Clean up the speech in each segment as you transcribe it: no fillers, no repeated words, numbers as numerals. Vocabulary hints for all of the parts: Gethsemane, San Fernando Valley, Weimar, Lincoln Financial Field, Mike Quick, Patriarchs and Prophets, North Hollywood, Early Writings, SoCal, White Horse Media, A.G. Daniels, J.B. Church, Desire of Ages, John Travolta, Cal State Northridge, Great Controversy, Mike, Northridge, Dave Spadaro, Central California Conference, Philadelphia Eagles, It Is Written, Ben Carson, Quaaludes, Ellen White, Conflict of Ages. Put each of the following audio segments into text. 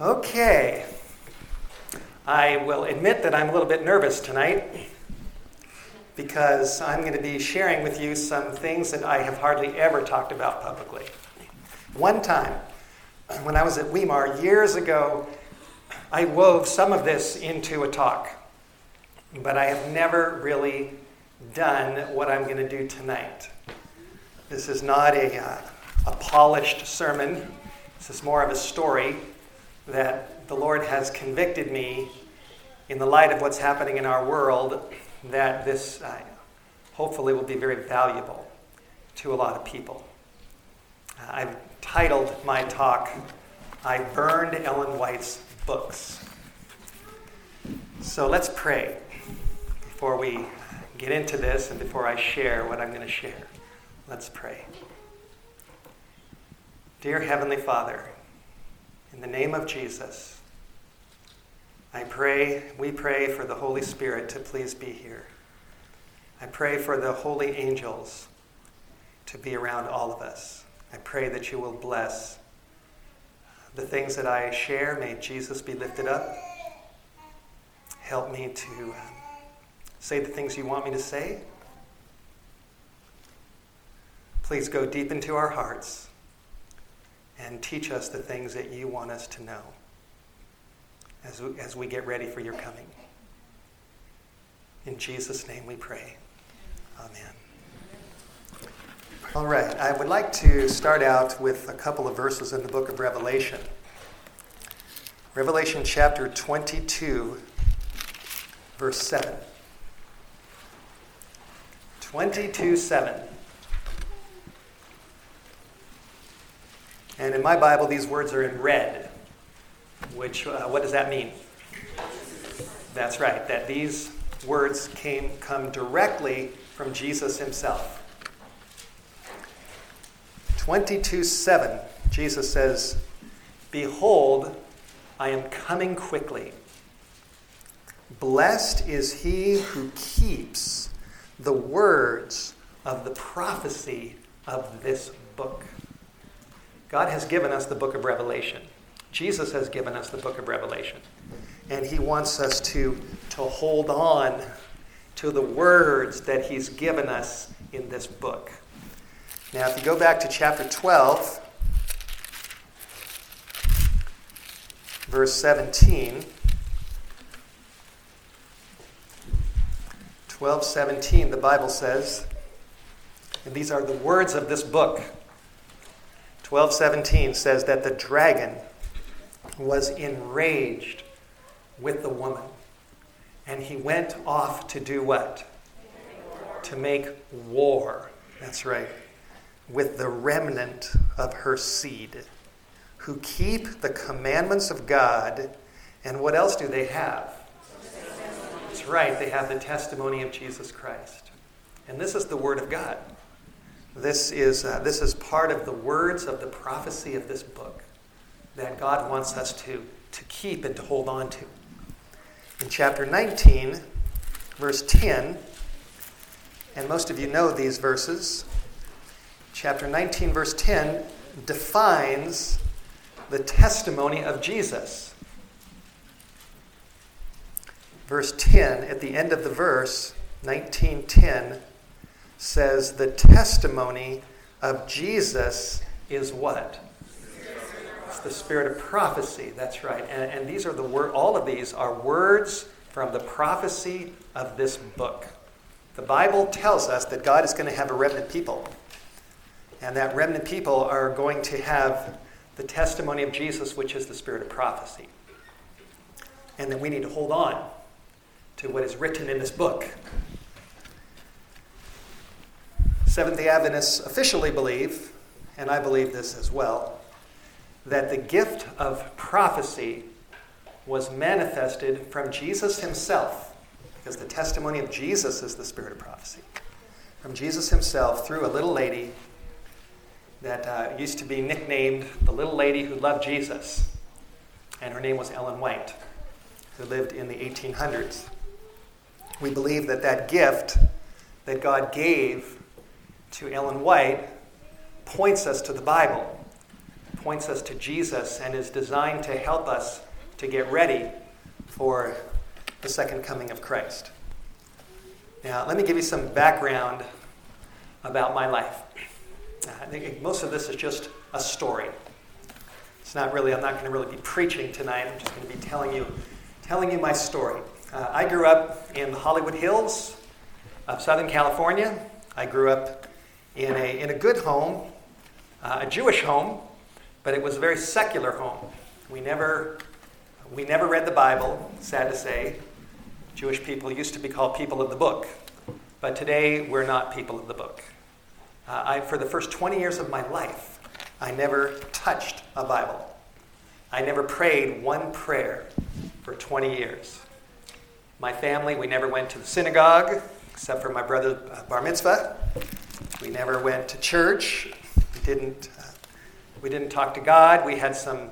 Okay. I will admit that I'm a little bit nervous tonight because I'm going to be sharing with you some things that I have hardly ever talked about publicly. One time, when I was at Weimar years ago, I wove some of this into a talk, but I have never really done what I'm going to do tonight. This is not a polished sermon. This is more of a story that the Lord has convicted me in the light of what's happening in our world, that this hopefully will be very valuable to a lot of people. I've titled my talk, I Burned Ellen White's Books. So let's pray before we get into this and before I share what I'm going to share. Let's pray. Dear Heavenly Father, in the name of Jesus, we pray for the Holy Spirit to please be here. I pray for the holy angels to be around all of us. I pray that you will bless the things that I share. May Jesus be lifted up. Help me to say the things you want me to say. Please go deep into our hearts and teach us the things that you want us to know as we get ready for your coming. In Jesus' name we pray. Amen. All right, I would like to start out with a couple of verses in the book of Revelation. Revelation chapter 22, verse 7. 22:7. And in my Bible, these words are in red, which, what does that mean? That's right, that these words come directly from Jesus himself. 22:7, Jesus says, "Behold, I am coming quickly. Blessed is he who keeps the words of the prophecy of this book." God has given us the book of Revelation. Jesus has given us the book of Revelation. And he wants us to hold on to the words that he's given us in this book. Now, if you go back to chapter 12, verse 17. 12:17, the Bible says, and these are the words of this book. 12:17 says that the dragon was enraged with the woman, and he went off to do what? To make war. That's right. With the remnant of her seed, who keep the commandments of God, and what else do they have? That's right, they have the testimony of Jesus Christ. And this is the word of God. This is part of the words of the prophecy of this book that God wants us to keep and to hold on to. In chapter 19, verse 10, and most of you know these verses, chapter 19, verse 10 defines the testimony of Jesus. Verse 10, at the end of the verse, 19:10, says the testimony of Jesus is what? It's the spirit of prophecy. That's right. And these are the word. All of these are words from the prophecy of this book. The Bible tells us that God is going to have a remnant people, and that remnant people are going to have the testimony of Jesus, which is the spirit of prophecy, and that we need to hold on to what is written in this book. Seventh-day Adventists officially believe, and I believe this as well, that the gift of prophecy was manifested from Jesus himself, because the testimony of Jesus is the spirit of prophecy, from Jesus himself through a little lady that used to be nicknamed the little lady who loved Jesus, and her name was Ellen White, who lived in the 1800s. We believe that gift that God gave to Ellen White points us to the Bible, points us to Jesus and is designed to help us to get ready for the second coming of Christ. Now, let me give you some background about my life. I think most of this is just a story. It's not really, I'm not going to really be preaching tonight. I'm just going to be telling you my story. I grew up in the Hollywood Hills of Southern California. I grew up in a good home, a Jewish home, but it was a very secular home. We never read the Bible, sad to say. Jewish people used to be called people of the book, but today we're not people of the book. For the first 20 years of my life, I never touched a Bible. I never prayed one prayer for 20 years. My family, we never went to the synagogue, except for my brother's bar mitzvah. We never went to church. We didn't talk to God. We had some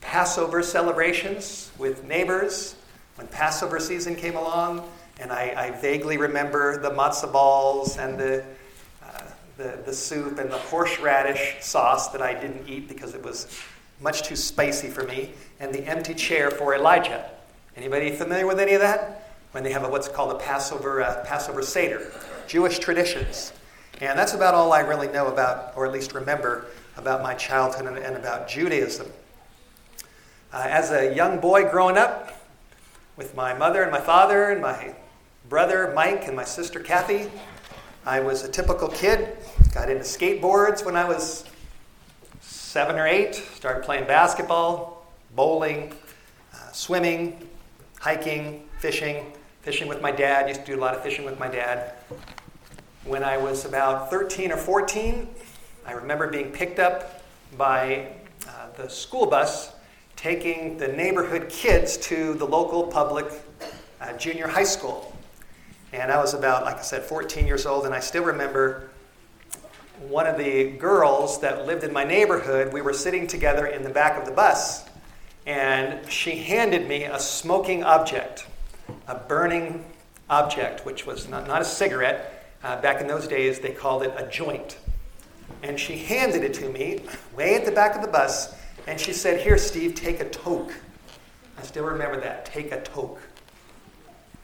Passover celebrations with neighbors when Passover season came along, and I vaguely remember the matzo balls and the soup and the horseradish sauce that I didn't eat because it was much too spicy for me, and the empty chair for Elijah. Anybody familiar with any of that? When they have what's called a Passover Seder, Jewish traditions. And that's about all I really know about, or at least remember, about my childhood and about Judaism. As a young boy growing up, with my mother and my father and my brother Mike and my sister Kathy, I was a typical kid. Got into skateboards when I was 7 or 8. Started playing basketball, bowling, swimming, hiking, fishing with my dad. Used to do a lot of fishing with my dad. When I was about 13 or 14, I remember being picked up by the school bus, taking the neighborhood kids to the local public junior high school. And I was about, like I said, 14 years old, and I still remember one of the girls that lived in my neighborhood. We were sitting together in the back of the bus, and she handed me a smoking object, a burning object, which was not a cigarette. Back in those days, they called it a joint. And she handed it to me way at the back of the bus, and she said, "Here, Steve, take a toke." I still remember that, take a toke.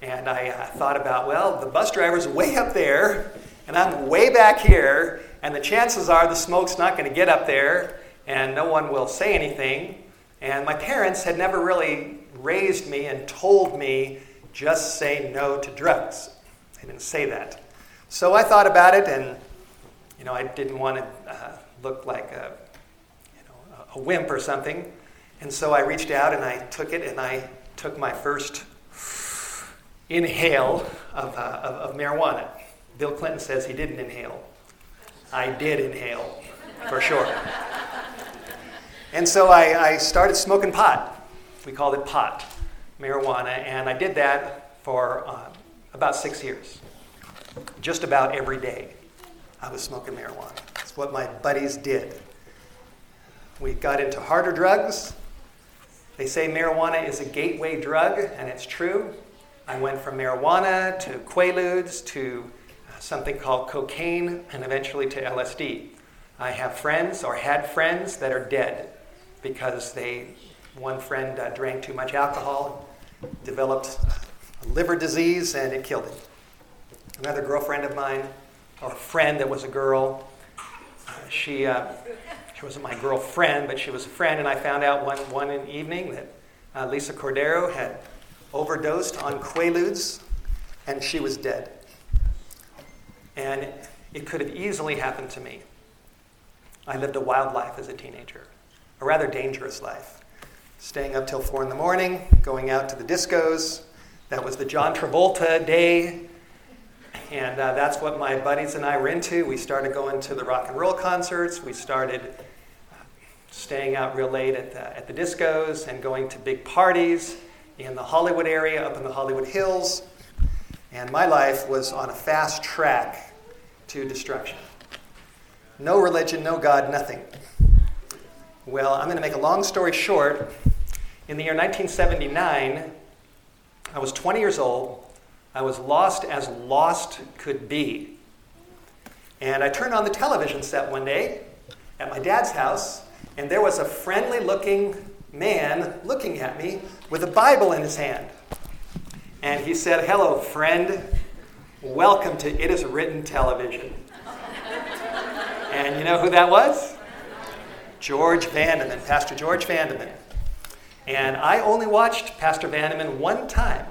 And I thought about, well, the bus driver's way up there, and I'm way back here, and the chances are the smoke's not going to get up there, and no one will say anything. And my parents had never really raised me and told me, just say no to drugs. They didn't say that. So I thought about it, and I didn't want to look like a wimp or something. And so I reached out and I took it, and I took my first inhale of marijuana. Bill Clinton says he didn't inhale. I did inhale, for sure. And so I started smoking pot. We called it pot, marijuana, and I did that for about 6 years. Just about every day I was smoking marijuana. It's what my buddies did. We got into harder drugs. They say marijuana is a gateway drug, and it's true. I went from marijuana to Quaaludes to something called cocaine, and eventually to LSD. I have friends, or had friends, that are dead because one friend drank too much alcohol, developed a liver disease, and it killed him. Another girlfriend of mine, or a friend that was a girl, she wasn't my girlfriend, but she was a friend, and I found out one evening that Lisa Cordero had overdosed on Quaaludes, and she was dead. And it could have easily happened to me. I lived a wild life as a teenager, a rather dangerous life. Staying up till 4 a.m, going out to the discos. That was the John Travolta day. And that's what my buddies and I were into. We started going to the rock and roll concerts. We started staying out real late at the discos and going to big parties in the Hollywood area, up in the Hollywood Hills. And my life was on a fast track to destruction. No religion, no God, nothing. Well, I'm going to make a long story short. In the year 1979, I was 20 years old. I was lost as lost could be. And I turned on the television set one day at my dad's house, and there was a friendly-looking man looking at me with a Bible in his hand. And he said, "Hello, friend. Welcome to It Is Written television." And you know who that was? George Vandeman, Pastor George Vandeman. And I only watched Pastor Vandeman one time.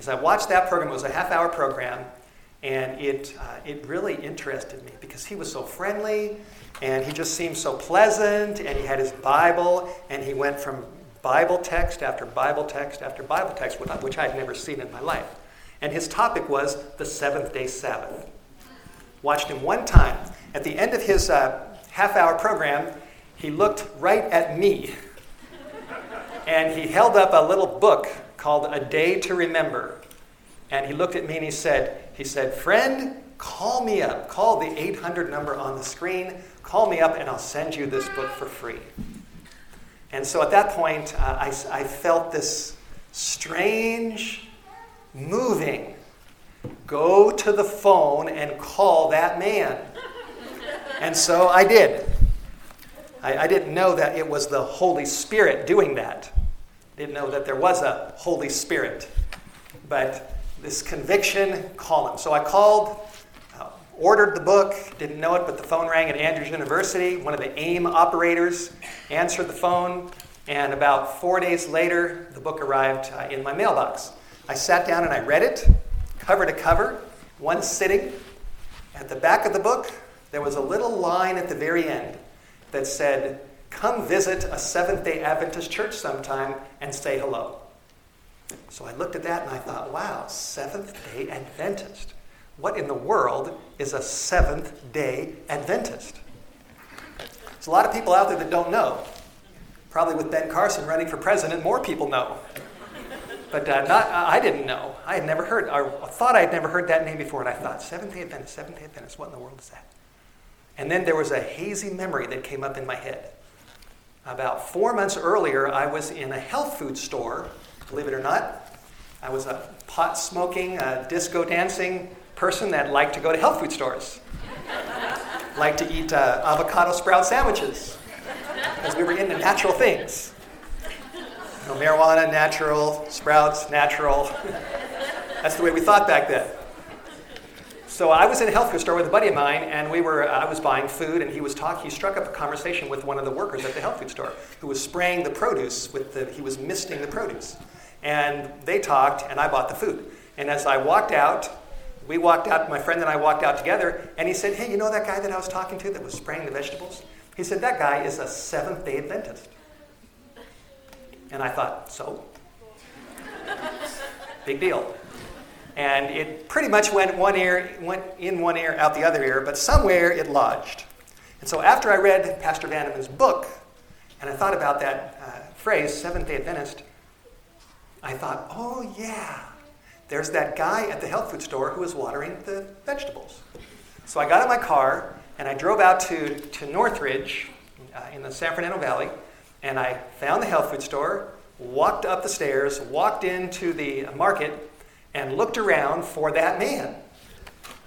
As I watched that program, it was a half-hour program, and it really interested me because he was so friendly, and he just seemed so pleasant, and he had his Bible, and he went from Bible text after Bible text after Bible text, which I had never seen in my life. And his topic was the seventh-day Sabbath. Watched him one time. At the end of his half-hour program, he looked right at me, and he held up a little book called A Day to Remember. And he looked at me and he said, "Friend, call me up. Call the 800 number on the screen. Call me up and I'll send you this book for free." And so at that point, I felt this strange, moving, go to the phone and call that man. And so I did. I didn't know that it was the Holy Spirit doing that. Didn't know that there was a Holy Spirit. But this conviction, call him. So I called, ordered the book, didn't know it, but the phone rang at Andrews University. One of the AIM operators answered the phone, and about 4 days later, the book arrived in my mailbox. I sat down and I read it, cover to cover, one sitting. At the back of the book, there was a little line at the very end that said, "Come visit a Seventh-day Adventist church sometime and say hello." So I looked at that and I thought, wow, Seventh-day Adventist. What in the world is a Seventh-day Adventist? There's a lot of people out there that don't know. Probably with Ben Carson running for president, more people know. But I didn't know. I had never heard, or thought I had never heard that name before. And I thought, Seventh-day Adventist, what in the world is that? And then there was a hazy memory that came up in my head. About 4 months earlier, I was in a health food store, believe it or not. I was a pot-smoking, disco-dancing person that liked to go to health food stores. Liked to eat avocado sprout sandwiches, because we were into natural things. You know, marijuana, natural, sprouts, natural. That's the way we thought back then. So I was in a health food store with a buddy of mine, and I was buying food, and he struck up a conversation with one of the workers at the health food store who was spraying the produce he was misting the produce. And they talked, and I bought the food. And as I walked out, my friend and I walked out together, and he said, "Hey, you know that guy that I was talking to that was spraying the vegetables?" He said, "That guy is a Seventh-day Adventist." And I thought, so? Big deal. And it pretty much went in one ear, out the other ear, but somewhere it lodged. And so after I read Pastor Vandeman's book, and I thought about that phrase, Seventh-day Adventist, I thought, oh yeah, there's that guy at the health food store who was watering the vegetables. So I got in my car, and I drove out to Northridge in the San Fernando Valley, and I found the health food store, walked up the stairs, walked into the market, and looked around for that man.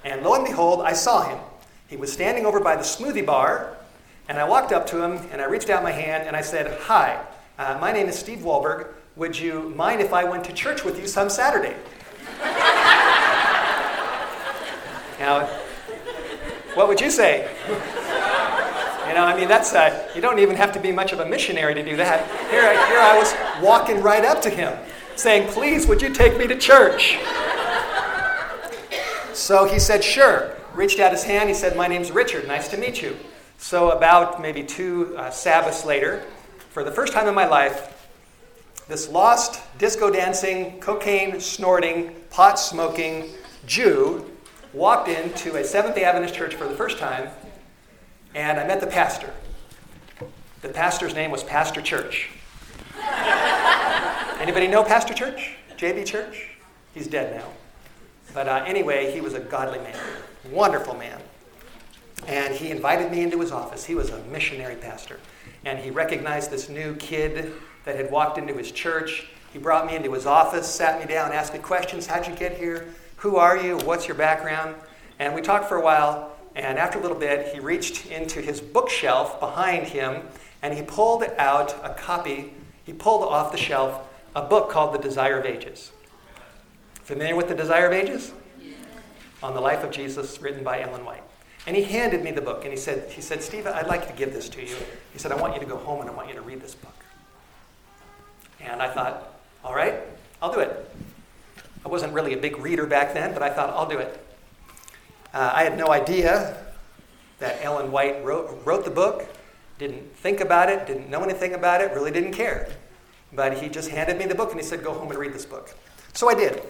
And lo and behold, I saw him. He was standing over by the smoothie bar, and I walked up to him, and I reached out my hand, and I said, "Hi, my name is Steve Wohlberg. Would you mind if I went to church with you some Saturday?" Now, what would you say? You know, I mean, that's you don't even have to be much of a missionary to do that. Here I was walking right up to him, saying, "Please, would you take me to church?" So he said, "Sure." Reached out his hand. He said, "My name's Richard. Nice to meet you." So about maybe two Sabbaths later, for the first time in my life, this lost, disco-dancing, cocaine-snorting, pot-smoking Jew walked into a Seventh-day Adventist church for the first time, and I met the pastor. The pastor's name was Pastor Church. Anybody know Pastor Church? J.B. Church? He's dead now. But anyway, he was a godly man, wonderful man. And he invited me into his office. He was a missionary pastor. And he recognized this new kid that had walked into his church. He brought me into his office, sat me down, asked me questions. "How'd you get here? Who are you? What's your background?" And we talked for a while. And after a little bit, he reached into his bookshelf behind him, and he pulled out a copy. He pulled off the shelf a book called The Desire of Ages. Familiar with The Desire of Ages? Yeah. On the Life of Jesus, written by Ellen White. And he handed me the book, and he said, Steve, I'd like to give this to you. He said, I want you to go home, and I want you to read this book. And I thought, all right, I'll do it. I wasn't really a big reader back then, but I thought, I'll do it. I had no idea that Ellen White wrote the book, didn't think about it, didn't know anything about it, really didn't care. But he just handed me the book, and he said, go home and read this book. So I did.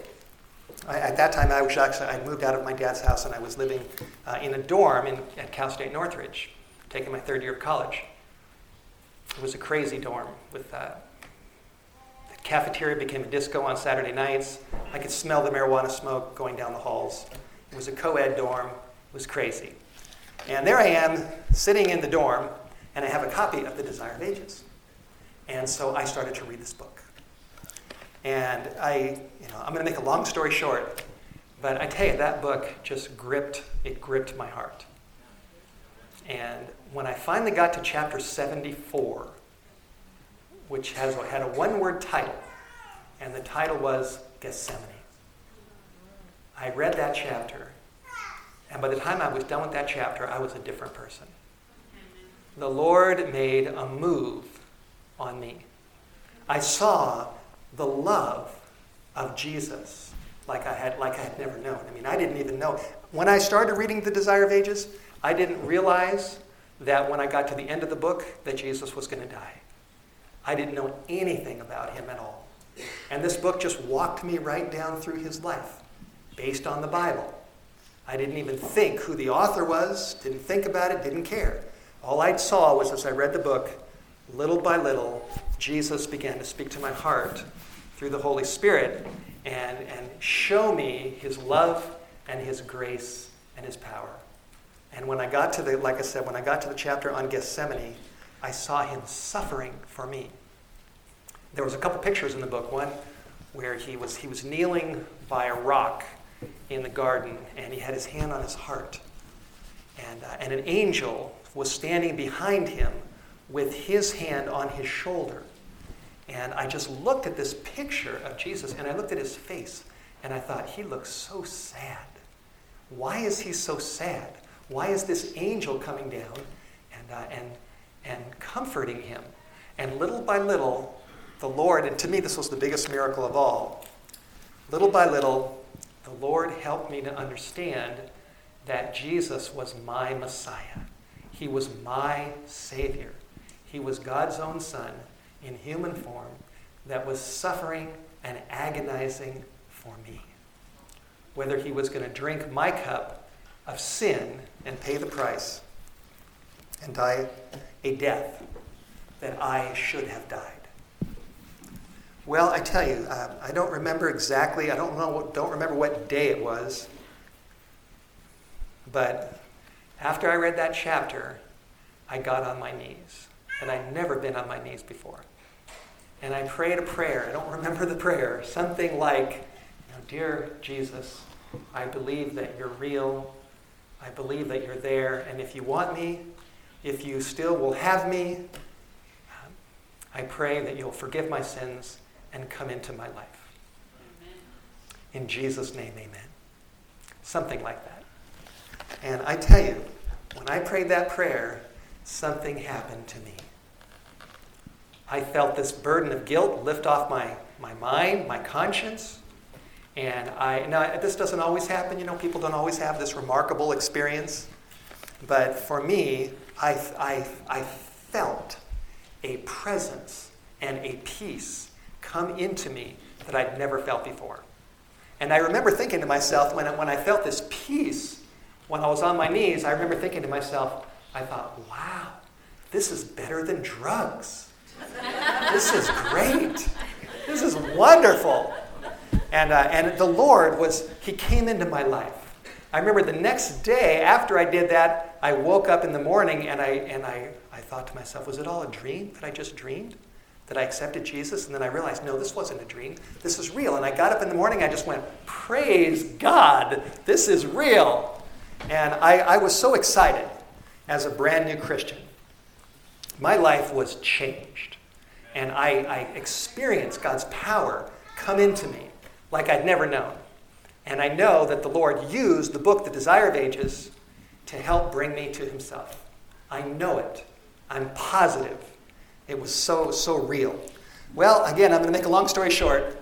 At that time, I moved out of my dad's house, and I was living in a dorm at Cal State Northridge, taking my third year of college. It was a crazy dorm. With the cafeteria became a disco on Saturday nights. I could smell the marijuana smoke going down the halls. It was a co-ed dorm. It was crazy. And there I am, sitting in the dorm, and I have a copy of The Desire of Ages. And so I started to read this book. And I'm going to make a long story short, but I tell you, that book just gripped my heart. And when I finally got to chapter 74, which had a one-word title, and the title was Gethsemane, I read that chapter, and by the time I was done with that chapter, I was a different person. The Lord made a move on me. I saw the love of Jesus like I had never known. I mean, I didn't even know. When I started reading The Desire of Ages, I didn't realize that when I got to the end of the book that Jesus was going to die. I didn't know anything about him at all. And this book just walked me right down through his life based on the Bible. I didn't even think who the author was, didn't think about it, didn't care. All I saw was, as I read the book, little by little, Jesus began to speak to my heart through the Holy Spirit and show me his love and his grace and his power. And when I got to the chapter on Gethsemane, I saw him suffering for me. There was a couple pictures in the book. One where he was kneeling by a rock in the garden, and he had his hand on his heart. And an angel was standing behind him with his hand on his shoulder. And I just looked at this picture of Jesus, and I looked at his face, and I thought, he looks so sad. Why is he so sad? Why is this angel coming down and comforting him? And little by little, the Lord, and to me this was the biggest miracle of all, little by little, the Lord helped me to understand that Jesus was my Messiah. He was my Savior. He was God's own Son in human form that was suffering and agonizing for me. Whether he was going to drink my cup of sin and pay the price and die a death that I should have died. Well, I tell you, I don't remember exactly. I don't remember what day it was. But after I read that chapter, I got on my knees. And I'd never been on my knees before. And I prayed a prayer. I don't remember the prayer. Something like, dear Jesus, I believe that you're real. I believe that you're there. And if you want me, if you still will have me, I pray that you'll forgive my sins and come into my life. Amen. In Jesus' name, amen. Something like that. And I tell you, when I prayed that prayer, something happened to me. I felt this burden of guilt lift off my mind, my conscience. And now this doesn't always happen. People don't always have this remarkable experience. But for me, I felt a presence and a peace come into me that I'd never felt before. And I remember thinking to myself, when I felt this peace, when I was on my knees, I remember thinking to myself, I thought, wow, this is better than drugs. This is great. This is wonderful. And the Lord he came into my life. I remember the next day after I did that, I woke up in the morning and I thought to myself, was it all a dream that I just dreamed? That I accepted Jesus? And then I realized, no, this wasn't a dream. This is real. And I got up in the morning, I just went, praise God, this is real. And I was so excited as a brand new Christian. My life was changed. And I experienced God's power come into me like I'd never known. And I know that the Lord used the book, The Desire of Ages, to help bring me to himself. I know it. I'm positive. It was so real. Well, again, I'm going to make a long story short.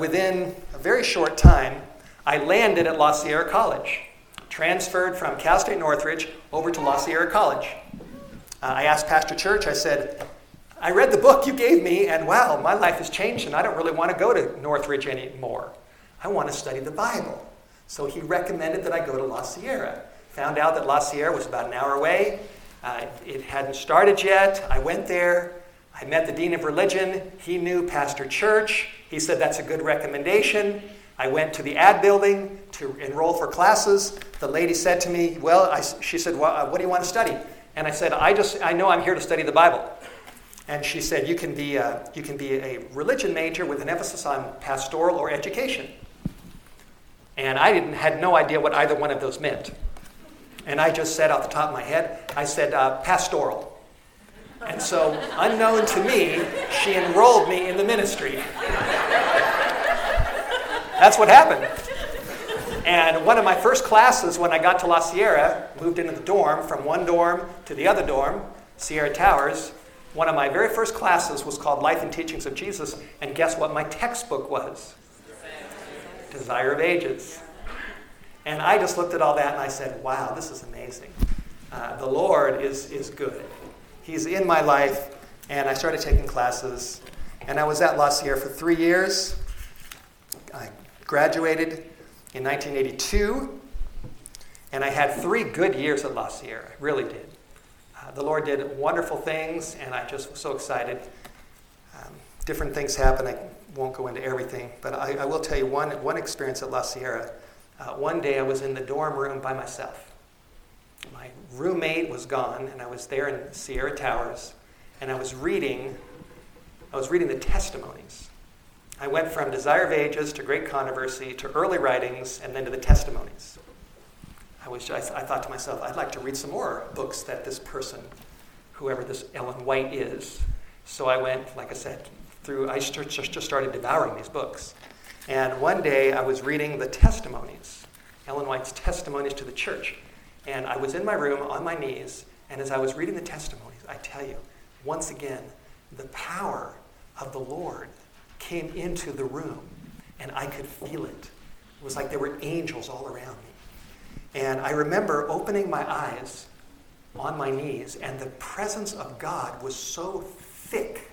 Within a very short time, I landed at La Sierra College, transferred from Cal State Northridge over to La Sierra College. I asked Pastor Church, I said, I read the book you gave me, and wow, my life has changed, and I don't really want to go to Northridge anymore. I want to study the Bible. So he recommended that I go to La Sierra. Found out that La Sierra was about an hour away. It hadn't started yet. I went there. I met the dean of religion. He knew Pastor Church. He said, that's a good recommendation. I went to the ad building to enroll for classes. The lady said to me, she said, well, what do you want to study? And I said, I know I'm here to study the Bible. And she said, you can be a religion major with an emphasis on pastoral or education. And I had no idea what either one of those meant. And I just said off the top of my head, I said, pastoral. And so, unknown to me, she enrolled me in the ministry. That's what happened. And one of my first classes when I got to La Sierra, moved into the dorm from one dorm to the other dorm, Sierra Towers, one of my very first classes was called Life and Teachings of Jesus. And guess what my textbook was? Desire of Ages. And I just looked at all that and I said, wow, this is amazing. The Lord is good. He's in my life, and I started taking classes. And I was at La Sierra for 3 years. I graduated in 1982, and I had 3 good years at La Sierra. I really did. The Lord did wonderful things, and I just was so excited. Different things happened. I won't go into everything, but I will tell you one experience at La Sierra. One day I was in the dorm room by myself. My roommate was gone, and I was there in Sierra Towers, and I was reading the Testimonies. I went from Desire of Ages to Great Controversy to Early Writings, and then to the Testimonies. I thought to myself, I'd like to read some more books that this person, whoever this Ellen White is. So I went, like I said, I just started devouring these books. And one day I was reading the Testimonies, Ellen White's Testimonies to the Church. And I was in my room on my knees, and as I was reading the testimonies, I tell you, once again, the power of the Lord came into the room, and I could feel it. It was like there were angels all around me. And I remember opening my eyes on my knees, and the presence of God was so thick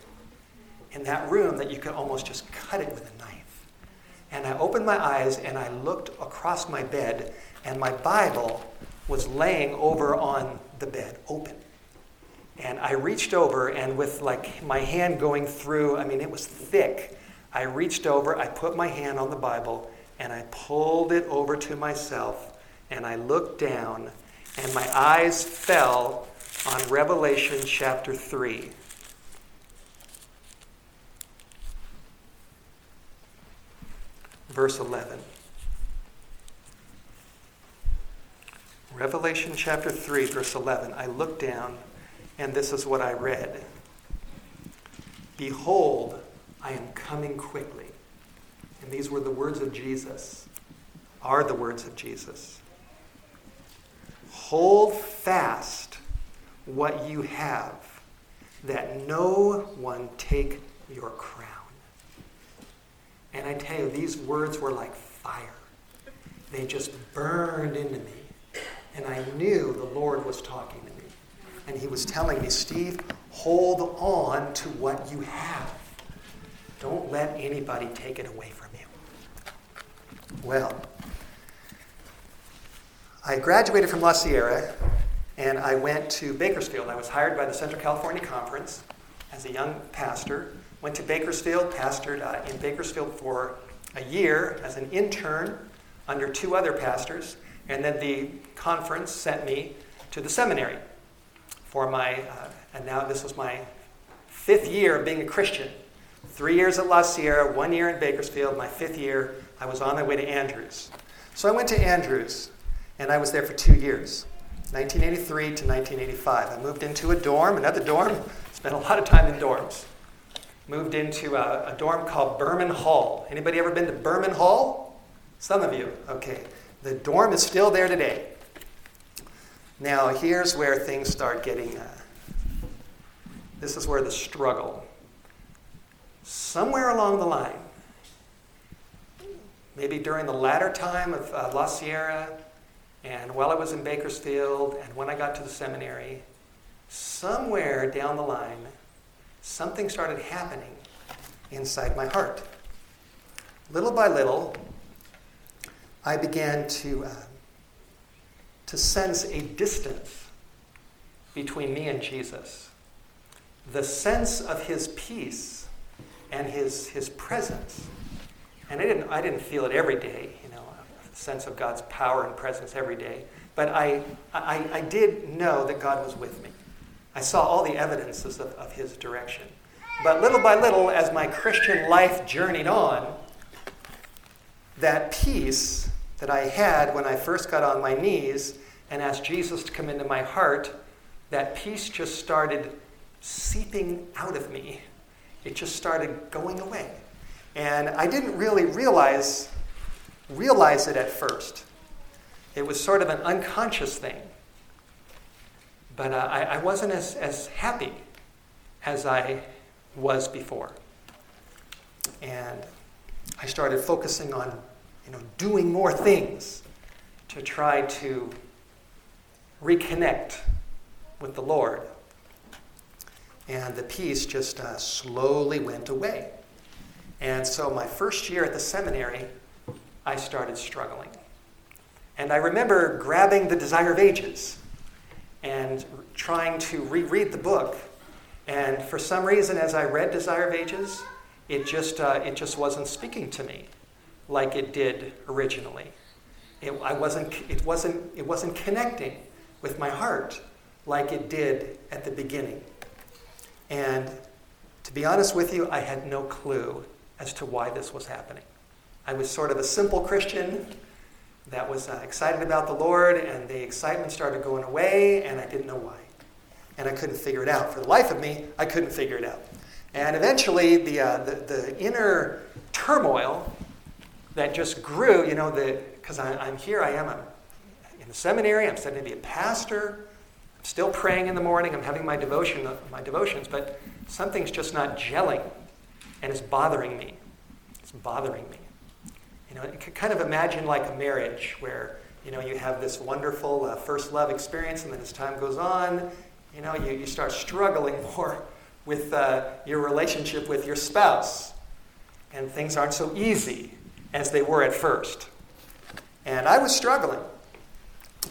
in that room that you could almost just cut it with a knife. And I opened my eyes, and I looked across my bed, and my Bible was laying over on the bed, open. And I reached over, and with like my hand going through, I mean, it was thick. I reached over, I put my hand on the Bible, and I pulled it over to myself, and I looked down, and my eyes fell on Revelation chapter 3. Verse 11. Revelation chapter 3, verse 11. I looked down, and this is what I read. Behold, I am coming quickly. And these were the words of Jesus, are the words of Jesus. Hold fast what you have, that no one take your crown. And I tell you, these words were like fire. They just burned into me. And I knew the Lord was talking to me. And he was telling me, Steve, hold on to what you have. Don't let anybody take it away from you. Well, I graduated from La Sierra, and I went to Bakersfield. I was hired by the Central California Conference as a young pastor. Went to Bakersfield, pastored in Bakersfield for a year as an intern under 2 other pastors. And then the conference sent me to the seminary for and now this was my 5th year of being a Christian. 3 years at La Sierra, 1 year in Bakersfield. My 5th year, I was on my way to Andrews. So I went to Andrews, and I was there for 2 years, 1983 to 1985. I moved into a dorm, another dorm, spent a lot of time in dorms. Moved into a dorm called Berman Hall. Anybody ever been to Berman Hall? Some of you. Okay. The dorm is still there today. Now, here's where things start getting... this is where the struggle. Somewhere along the line, maybe during the latter time of La Sierra, and while I was in Bakersfield, and when I got to the seminary, somewhere down the line, something started happening inside my heart. Little by little, I began to sense a distance between me and Jesus. The sense of his peace and his presence. And I didn't feel it every day, a sense of God's power and presence every day. But I did know that God was with me. I saw all the evidences of his direction. But little by little, as my Christian life journeyed on, that peace that I had when I first got on my knees and asked Jesus to come into my heart, that peace just started seeping out of me. It just started going away. And I didn't really realize it at first. It was sort of an unconscious thing. But I wasn't as happy as I was before. And I started focusing on, doing more things to try to reconnect with the Lord. And the peace just slowly went away. And so my first year at the seminary, I started struggling. And I remember grabbing the Desire of Ages and trying to reread the book. And for some reason, as I read Desire of Ages, it just wasn't speaking to me like it did originally. It wasn't connecting with my heart like it did at the beginning. And to be honest with you, I had no clue as to why this was happening. I was sort of a simple Christian that was excited about the Lord, and the excitement started going away, and I didn't know why. And I couldn't figure it out. For the life of me, I couldn't figure it out. And eventually, the inner turmoil that just grew, because I'm in the seminary, I'm studying to be a pastor, I'm still praying in the morning, I'm having my devotions, but something's just not gelling, and it's bothering me. You can kind of imagine like a marriage where, you have this wonderful first love experience, and then as time goes on, you start struggling more with your relationship with your spouse. And things aren't so easy as they were at first. And I was struggling.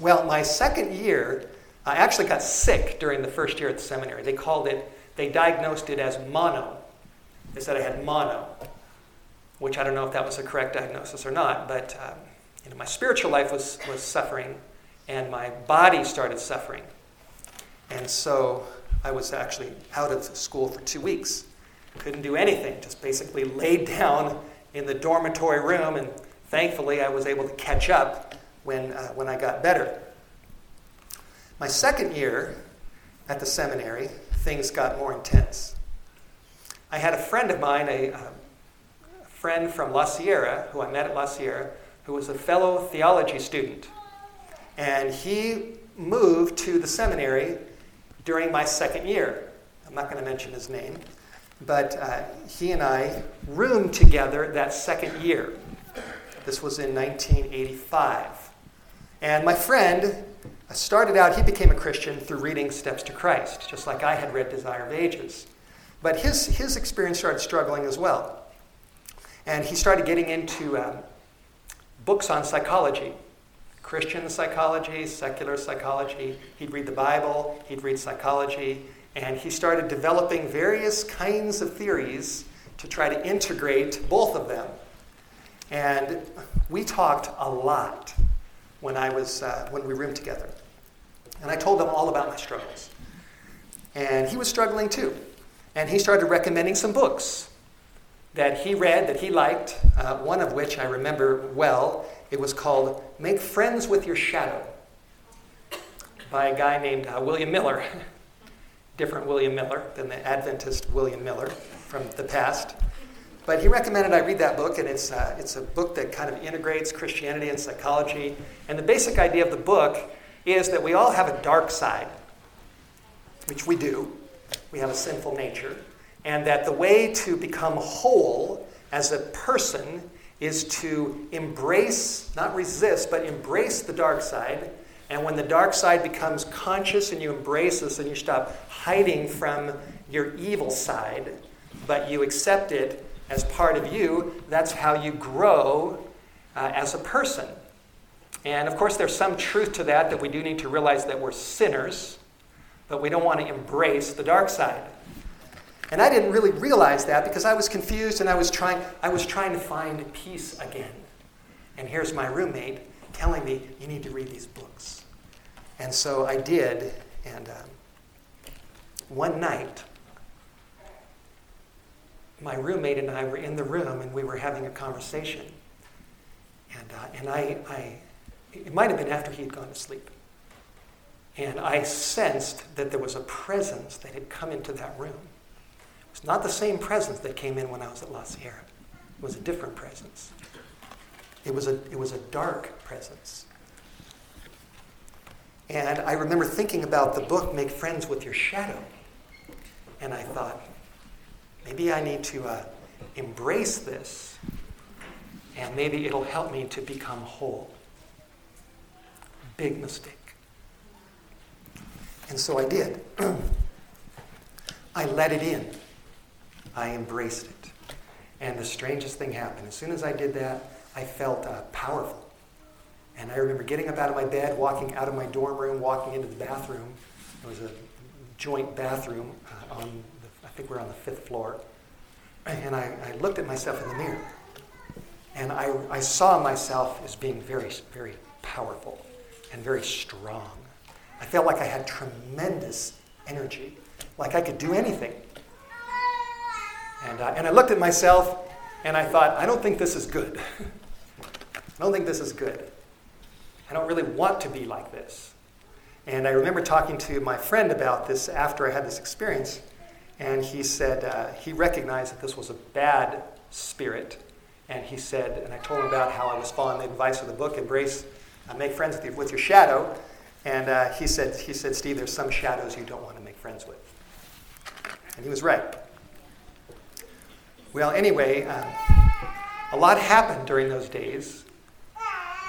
Well, my second year, I actually got sick during the first year at the seminary. They diagnosed it as mono. They said I had mono, which I don't know if that was the correct diagnosis or not, but my spiritual life was suffering, and my body started suffering. And so I was actually out of school for 2 weeks. Couldn't do anything, just basically laid down in the dormitory room, and thankfully I was able to catch up when I got better. My second year at the seminary, things got more intense. I had a friend of mine, friend from La Sierra, who I met at La Sierra, who was a fellow theology student. And he moved to the seminary during my second year. I'm not going to mention his name, but he and I roomed together that second year. This was in 1985. And my friend started out, he became a Christian through reading Steps to Christ, just like I had read Desire of Ages. But his experience started struggling as well. And he started getting into books on psychology, Christian psychology, secular psychology. He'd read the Bible, he'd read psychology, and he started developing various kinds of theories to try to integrate both of them. And we talked a lot when we roomed together. And I told him all about my struggles. And he was struggling too. And he started recommending some books that he read, that he liked, one of which I remember well. It was called Make Friends with Your Shadow by a guy named William Miller. Different William Miller than the Adventist William Miller from the past. But he recommended I read that book, and it's a book that kind of integrates Christianity and psychology. And the basic idea of the book is that we all have a dark side, which we do. We have a sinful nature. And that the way to become whole as a person is to embrace, not resist, but embrace the dark side. And when the dark side becomes conscious and you embrace this and you stop hiding from your evil side, but you accept it as part of you, that's how you grow as a person. And of course there's some truth to that, that we do need to realize that we're sinners, but we don't want to embrace the dark side. And I didn't really realize that because I was confused and I was trying to find peace again. And here's my roommate telling me, you need to read these books. And so I did, and one night, my roommate and I were in the room and we were having a conversation. And it might have been after he had gone to sleep. And I sensed that there was a presence that had come into that room. It was not the same presence that came in when I was at La Sierra. It was a different presence. It was a dark presence. And I remember thinking about the book, Make Friends with Your Shadow. And I thought, maybe I need to embrace this, and maybe it'll help me to become whole. Big mistake. And so I did. I let it in. I embraced it. And the strangest thing happened. As soon as I did that, I felt powerful. And I remember getting up out of my bed, walking out of my dorm room, walking into the bathroom. It was a joint bathroom I think we're on the 5th floor. And I looked at myself in the mirror. And I saw myself as being very, very powerful and very strong. I felt like I had tremendous energy, like I could do anything. And I looked at myself and I thought, I don't think this is good. I don't think this is good. I don't really want to be like this. And I remember talking to my friend about this after I had this experience. And he said, he recognized that this was a bad spirit. And he said, and I told him about how I was following the advice of the book, embrace, make friends with your shadow. And he said, Steve, there's some shadows you don't want to make friends with. And he was right. Well, anyway, a lot happened during those days.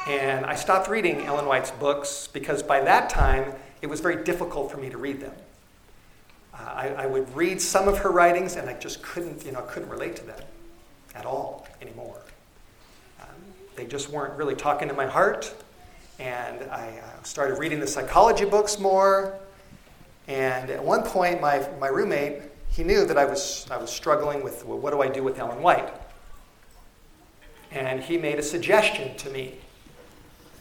And I stopped reading Ellen White's books because by that time, it was very difficult for me to read them. I would read some of her writings, and I just couldn't relate to them at all anymore. They just weren't really talking to my heart, and I started reading the psychology books more. And at one point, my roommate, he knew that I was struggling with, well, what do I do with Ellen White? And he made a suggestion to me.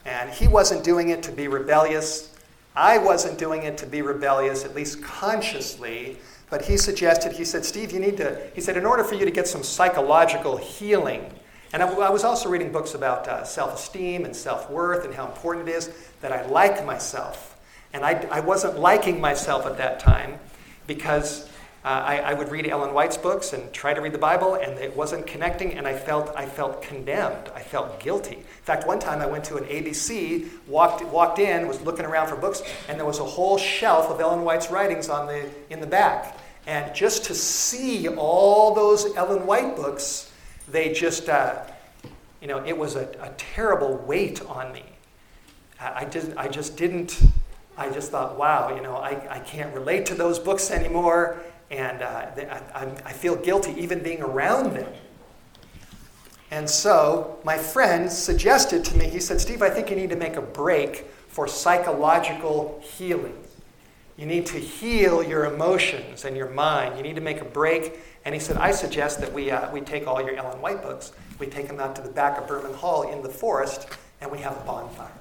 And he wasn't doing it to be rebellious. I wasn't doing it to be rebellious, at least consciously, but he said, Steve, he said, in order for you to get some psychological healing, and I was also reading books about self-esteem and self-worth and how important it is that I like myself. And I wasn't liking myself at that time because I would read Ellen White's books and try to read the Bible, and it wasn't connecting, and I felt condemned. I felt guilty. In fact, one time I went to an ABC, walked in, was looking around for books, and there was a whole shelf of Ellen White's writings in the back. And just to see all those Ellen White books, they just, it was a terrible weight on me. I just thought, wow, I can't relate to those books anymore. And I feel guilty even being around them. And so my friend suggested to me, he said, Steve, I think you need to make a break for psychological healing. You need to heal your emotions and your mind. You need to make a break. And he said, I suggest that we take all your Ellen White books, we take them out to the back of Berman Hall in the forest, and we have a bonfire.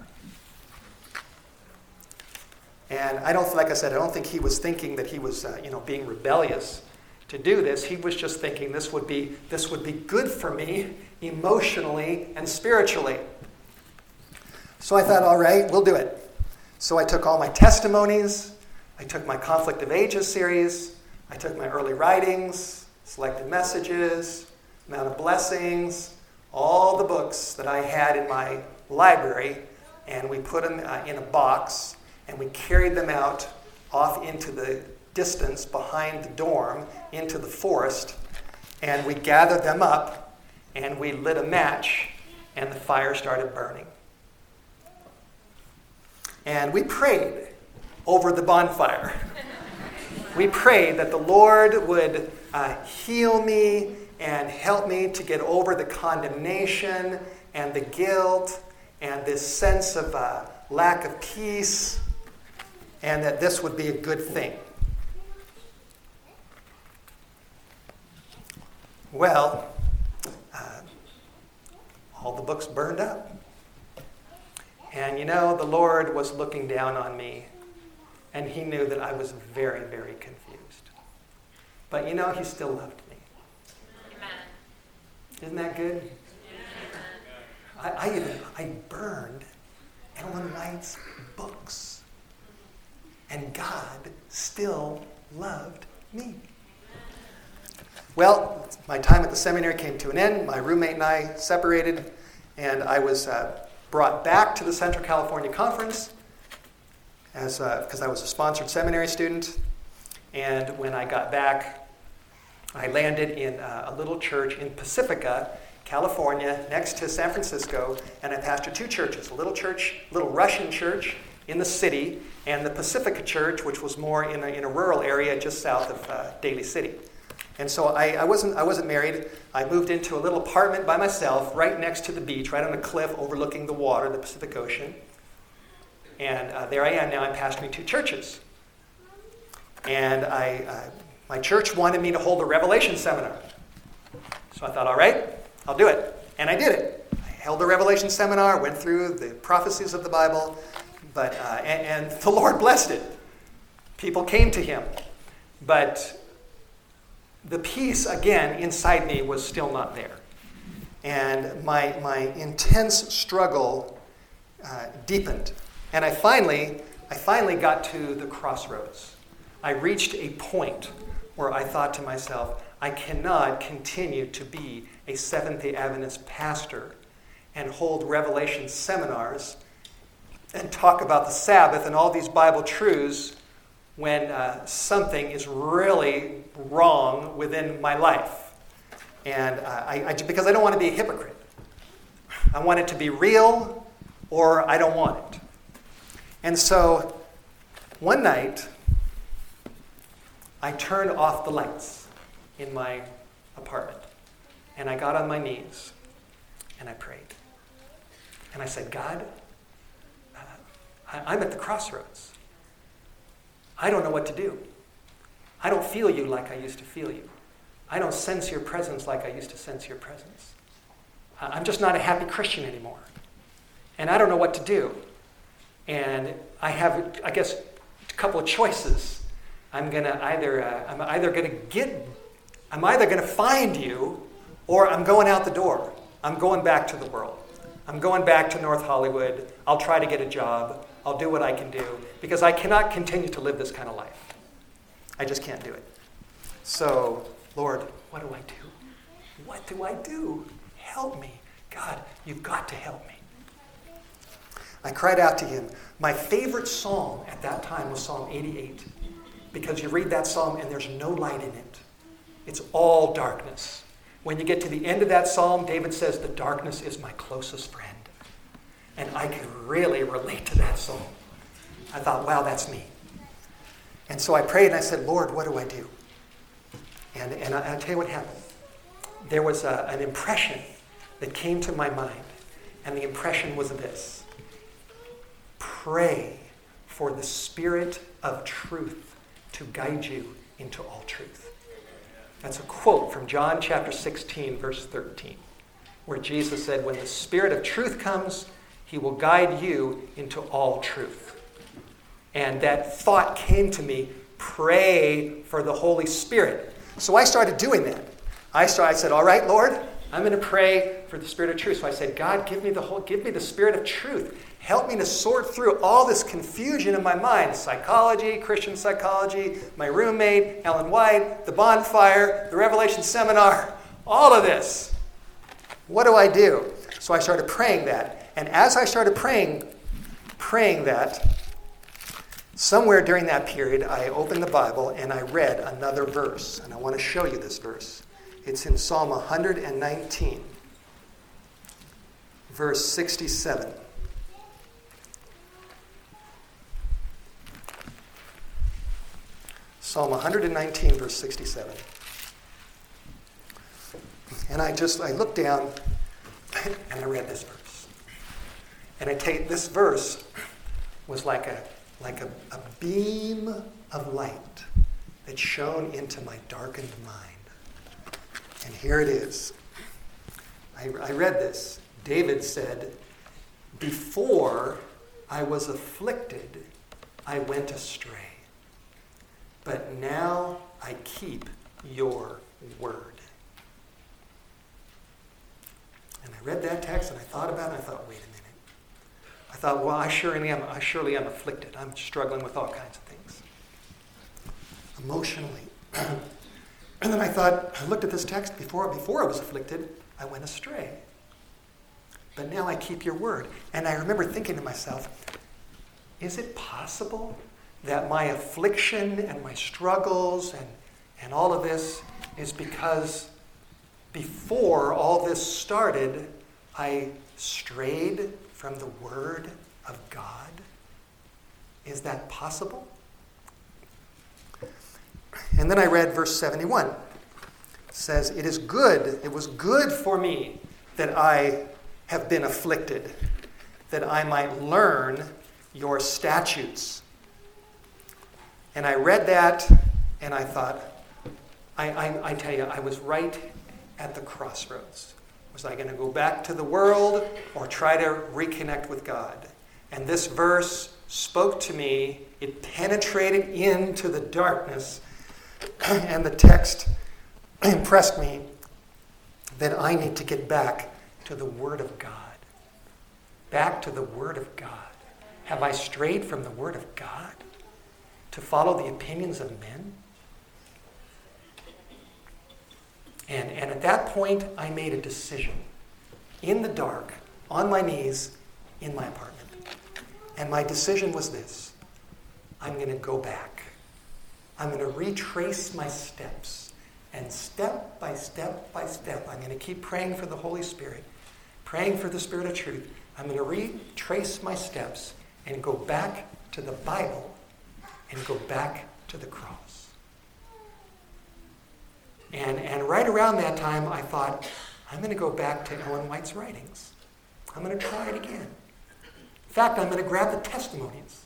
And I don't think he was thinking that he was, being rebellious to do this. He was just thinking this would be good for me emotionally and spiritually. So I thought, all right, we'll do it. So I took all my testimonies, I took my Conflict of Ages series, I took my Early Writings, Selected Messages, Mount of Blessings, all the books that I had in my library, and we put them in a box, and we carried them out off into the distance behind the dorm, into the forest, and we gathered them up, and we lit a match, and the fire started burning. And we prayed over the bonfire. We prayed that the Lord would heal me and help me to get over the condemnation and the guilt and this sense of lack of peace, and that this would be a good thing. Well, all the books burned up. And you know, the Lord was looking down on me, and he knew that I was very, very confused. But you know, he still loved me. Amen. Isn't that good? Yeah. I burned Ellen White's books, and God still loved me. Well, my time at the seminary came to an end. My roommate and I separated, and I was brought back to the Central California Conference because I was a sponsored seminary student. And when I got back, I landed in a little church in Pacifica, California, next to San Francisco, and I pastored two churches, a little church, little Russian church in the city, and the Pacifica church, which was more in a rural area just south of Daly City. And so I wasn't married. I moved into a little apartment by myself right next to the beach, right on a cliff overlooking the water, the Pacific Ocean. And there I am now. I'm pastoring two churches. And my church wanted me to hold a Revelation seminar. So I thought, all right, I'll do it. And I did it. I held the Revelation seminar, went through the prophecies of the Bible, but and the Lord blessed it. People came to him. But the peace, again, inside me was still not there. And my intense struggle deepened. And I finally got to the crossroads. I reached a point where I thought to myself, I cannot continue to be a Seventh-day Adventist pastor and hold Revelation seminars and talk about the Sabbath and all these Bible truths when something is really wrong within my life. And because I don't want to be a hypocrite. I want it to be real, or I don't want it. And so one night, I turned off the lights in my apartment. And I got on my knees, and I prayed. And I said, God, I'm at the crossroads. I don't know what to do. I don't feel you like I used to feel you. I don't sense your presence like I used to sense your presence. I'm just not a happy Christian anymore. And I don't know what to do. And I have, I guess, a couple of choices. I'm either going to find you, or I'm going out the door. I'm going back to the world. I'm going back to North Hollywood. I'll try to get a job. I'll do what I can do, because I cannot continue to live this kind of life. I just can't do it. So, Lord, what do I do? What do I do? Help me. God, you've got to help me. I cried out to him. My favorite psalm at that time was Psalm 88, because you read that psalm and there's no light in it. It's all darkness. When you get to the end of that psalm, David says, "The darkness is my closest friend." And I could really relate to that psalm. I thought, wow, that's me. And so I prayed and I said, Lord, what do I do? And I'll tell you what happened. There was an impression that came to my mind. And the impression was this: pray for the Spirit of truth to guide you into all truth. That's a quote from John chapter 16, verse 13, where Jesus said, when the Spirit of truth comes, he will guide you into all truth. And that thought came to me, pray for the Holy Spirit. So I started doing that. I said, all right, Lord, I'm going to pray for the Spirit of truth. So I said, God, give me the Spirit of truth. help me to sort through all this confusion in my mind. Psychology, Christian psychology, my roommate, Ellen White, the bonfire, the Revelation seminar, all of this. What do I do? So I started praying that. And as I started praying that, somewhere during that period, I opened the Bible and I read another verse. And I want to show you this verse. It's in Psalm 119, verse 67. Psalm 119, verse 67. And I looked down and I read this verse. And this verse was like a beam of light that shone into my darkened mind. And here it is. I read this. David said, "Before I was afflicted, I went astray. But now I keep your word." And I read that text and I thought about it and I thought, wait a minute. I thought, well, I surely am afflicted. I'm struggling with all kinds of things emotionally. And then I thought, I looked at this text, before I was afflicted, I went astray. But now I keep your word. And I remember thinking to myself, is it possible that my affliction and my struggles and all of this is because before all this started, I strayed from the Word of God? Is that possible? And then I read verse 71. It says, it was good for me that I have been afflicted, that I might learn your statutes. And I read that, and I thought, I tell you, I was right at the crossroads. Was I going to go back to the world or try to reconnect with God? And this verse spoke to me. It penetrated into the darkness, and the text impressed me that I need to get back to the Word of God. Back to the Word of God. Have I strayed from the Word of God to follow the opinions of men? And at that point, I made a decision in the dark, on my knees, in my apartment. And my decision was this: I'm going to go back. I'm going to retrace my steps. And step by step by step, I'm going to keep praying for the Holy Spirit, praying for the Spirit of truth. I'm going to retrace my steps and go back to the Bible and go back to the cross. And right around that time, I thought, I'm going to go back to Ellen White's writings. I'm going to try it again. In fact, I'm going to grab the testimonies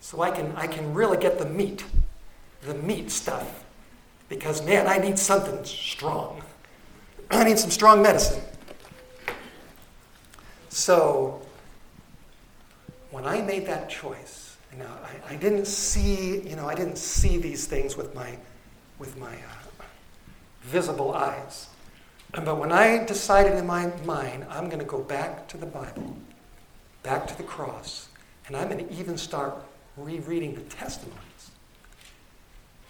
so I can really get the meat stuff. Because, man, I need something strong. I need some strong medicine. So when I made that choice, now I didn't see these things with my visible eyes. But when I decided in my mind, I'm going to go back to the Bible, back to the cross, and I'm going to even start rereading the testimonies,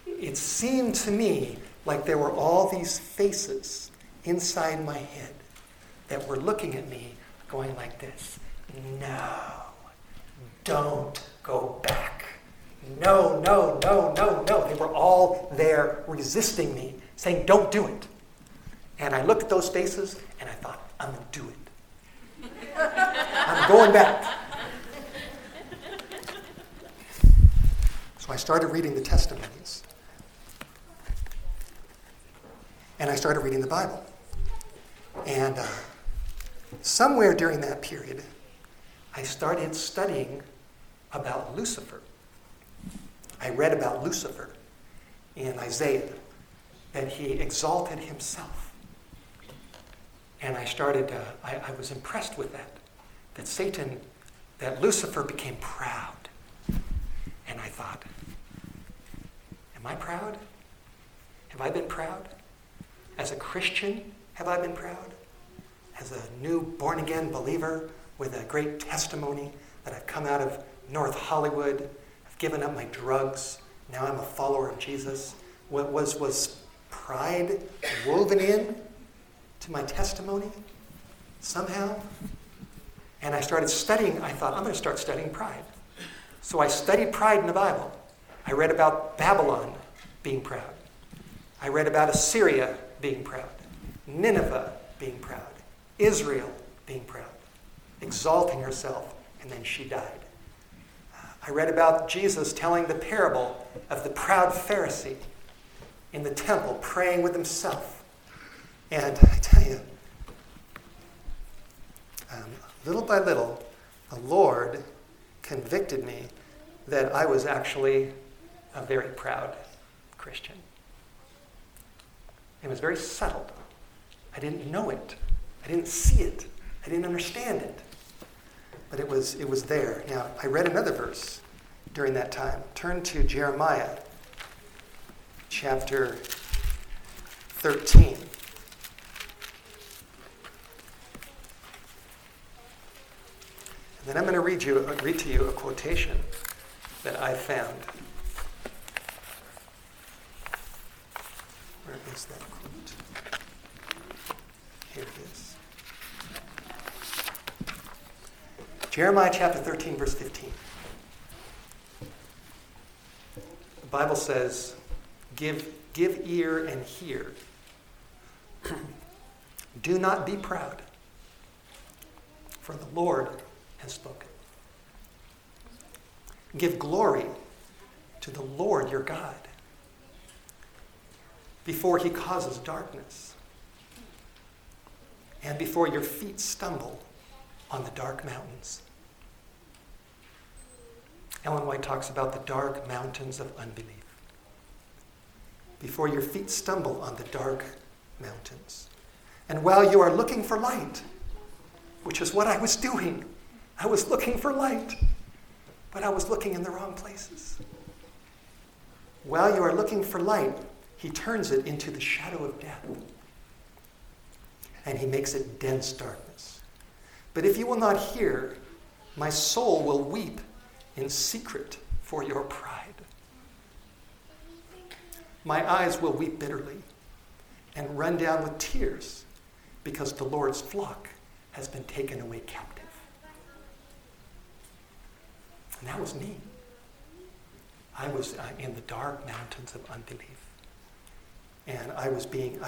it seemed to me like there were all these faces inside my head that were looking at me going like this. No, don't go back. No, no, no, no, no. They were all there resisting me, saying, don't do it. And I looked at those faces, and I thought, I'm going to do it. I'm going back. So I started reading the testimonies. And I started reading the Bible. And somewhere during that period, I started studying about Lucifer. I read about Lucifer in Isaiah, that he exalted himself. And I started, I was impressed with that Satan, that Lucifer became proud. And I thought, am I proud? Have I been proud? As a Christian, have I been proud? As a new born-again believer, with a great testimony that I've come out of North Hollywood, I've given up my drugs, now I'm a follower of Jesus. What was pride woven in to my testimony somehow? And I started studying. I thought, I'm going to start studying pride. So I studied pride in the Bible. I read about Babylon being proud. I read about Assyria being proud, Nineveh being proud, Israel being proud, exalting herself, and then she died. I read about Jesus telling the parable of the proud Pharisee in the temple praying with himself. And I tell you, little by little, the Lord convicted me that I was actually a very proud Christian. It was very subtle. I didn't know it. I didn't see it. I didn't understand it. But it was there. Now, I read another verse during that time. Turn to Jeremiah chapter 13. And then I'm going to read to you a quotation that I found. Where is that quote? Here it is. Jeremiah chapter 13, verse 15. The Bible says, Give ear and hear. Do not be proud, for the Lord has spoken. Give glory to the Lord your God before he causes darkness and before your feet stumble on the dark mountains. Ellen White talks about the dark mountains of unbelief. Before your feet stumble on the dark mountains. And while you are looking for light, which is what I was doing, I was looking for light, but I was looking in the wrong places. While you are looking for light, he turns it into the shadow of death, and he makes it dense darkness. But if you will not hear, my soul will weep in secret for your pride. My eyes will weep bitterly and run down with tears because the Lord's flock has been taken away captive. And that was me. I was in the dark mountains of unbelief. And I was being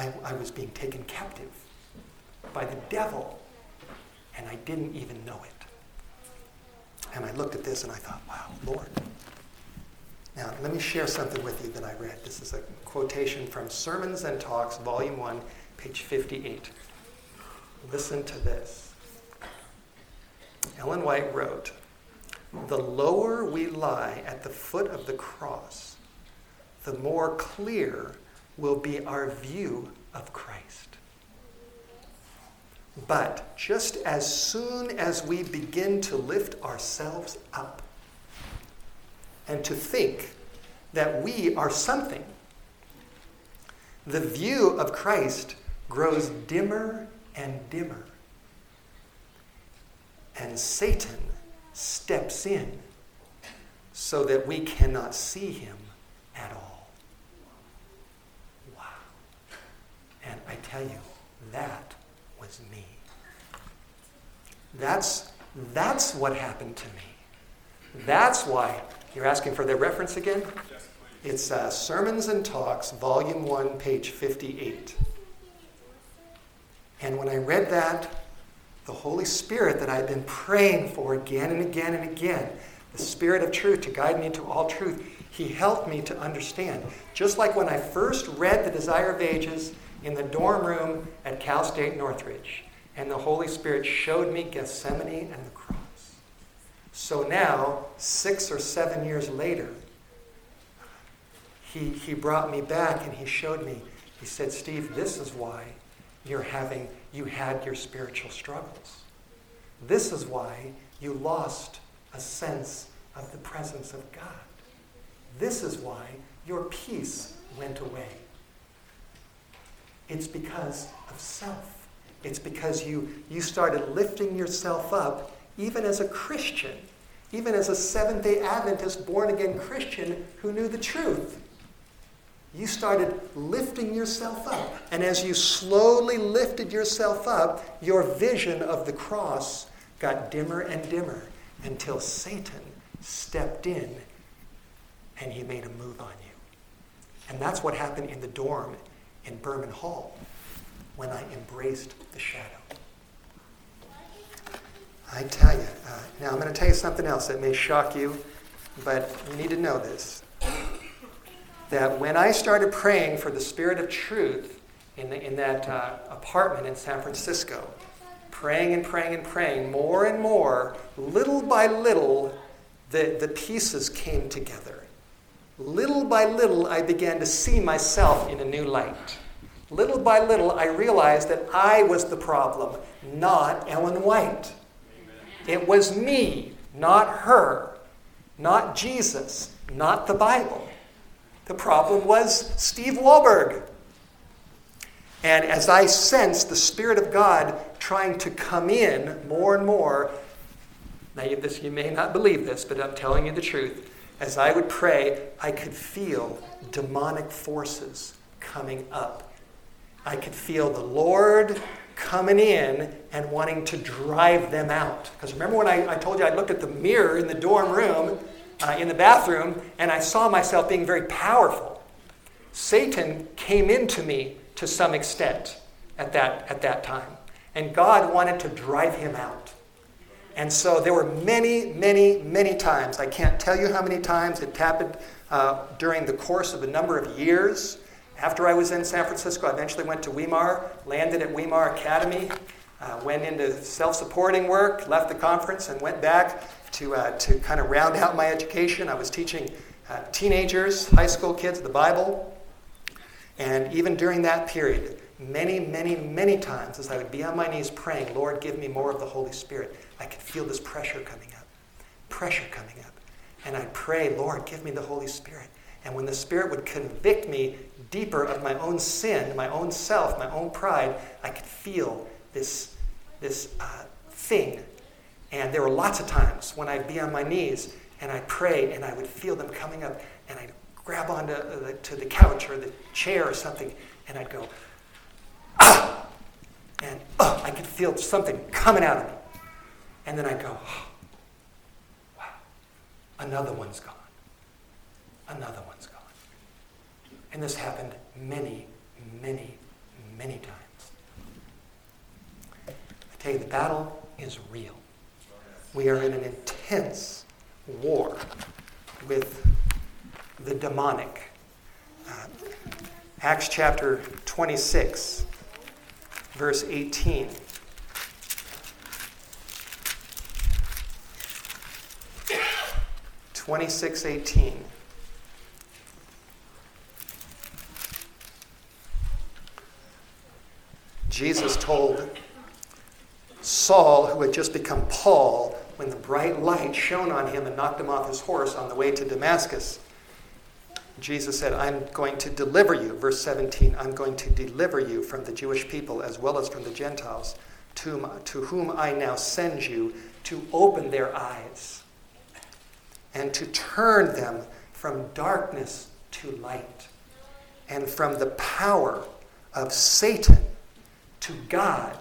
taken captive by the devil, and I didn't even know it. And I looked at this and I thought, wow, Lord. Now, let me share something with you that I read. This is a quotation from Sermons and Talks, Volume 1, page 58. Listen to this. Ellen White wrote, "The lower we lie at the foot of the cross, the more clear will be our view of Christ. But just as soon as we begin to lift ourselves up and to think that we are something, the view of Christ grows dimmer and dimmer, and Satan steps in so that we cannot see him at all." Wow. And I tell you, that was me. That's what happened to me. That's why, you're asking for their reference again? Yes, please. It's Sermons and Talks, Volume 1, page 58. And when I read that, the Holy Spirit that I've been praying for again and again and again, the Spirit of truth to guide me into all truth, he helped me to understand. Just like when I first read The Desire of Ages in the dorm room at Cal State Northridge, and the Holy Spirit showed me Gethsemane and the cross. So now, 6 or 7 years later, he brought me back and he showed me. He said, "Steve, this is why you had your spiritual struggles. This is why you lost a sense of the presence of God. This is why your peace went away. It's because of self. It's because you started lifting yourself up, even as a Christian, even as a Seventh-day Adventist, born-again Christian who knew the truth. You started lifting yourself up. And as you slowly lifted yourself up, your vision of the cross got dimmer and dimmer until Satan stepped in and he made a move on you. And that's what happened in the dorm in Berman Hall when I embraced the shadow. I tell you. Now I'm going to tell you something else that may shock you, but you need to know this. That when I started praying for the Spirit of Truth in that apartment in San Francisco, praying, more and more, little by little, the pieces came together. Little by little, I began to see myself in a new light. Little by little, I realized that I was the problem, not Ellen White. Amen. It was me, not her, not Jesus, not the Bible. The problem was Steve Wohlberg. And as I sensed the Spirit of God trying to come in more and more, now you may not believe this, but I'm telling you the truth. As I would pray, I could feel demonic forces coming up. I could feel the Lord coming in and wanting to drive them out. Because remember when I told you I looked at the mirror in the dorm room, in the bathroom, and I saw myself being very powerful. Satan came into me to some extent at that time. And God wanted to drive him out. And so there were many, many, many times, I can't tell you how many times it happened during the course of a number of years. After I was in San Francisco, I eventually went to Weimar, landed at Weimar Academy, went into self-supporting work, left the conference, and went back to kind of round out my education. I was teaching teenagers, high school kids, the Bible. And even during that period, many, many, many times as I would be on my knees praying, Lord, give me more of the Holy Spirit, I could feel this pressure coming up. And I'd pray, Lord, give me the Holy Spirit. And when the Spirit would convict me deeper of my own sin, my own self, my own pride, I could feel this thing. And there were lots of times when I'd be on my knees and I'd pray and I would feel them coming up and I'd grab onto to the couch or the chair or something and I'd go, ah! And oh, I could feel something coming out of me. And then I'd go, oh, wow, another one's gone. And this happened many, many, many times. I tell you, the battle is real. We are in an intense war with the demonic. Acts chapter 26, verse 18. Jesus told Saul, who had just become Paul, when the bright light shone on him and knocked him off his horse on the way to Damascus, Jesus said, I'm going to deliver you, verse 17, I'm going to deliver you from the Jewish people as well as from the Gentiles, to whom I now send you to open their eyes and to turn them from darkness to light and from the power of Satan to God,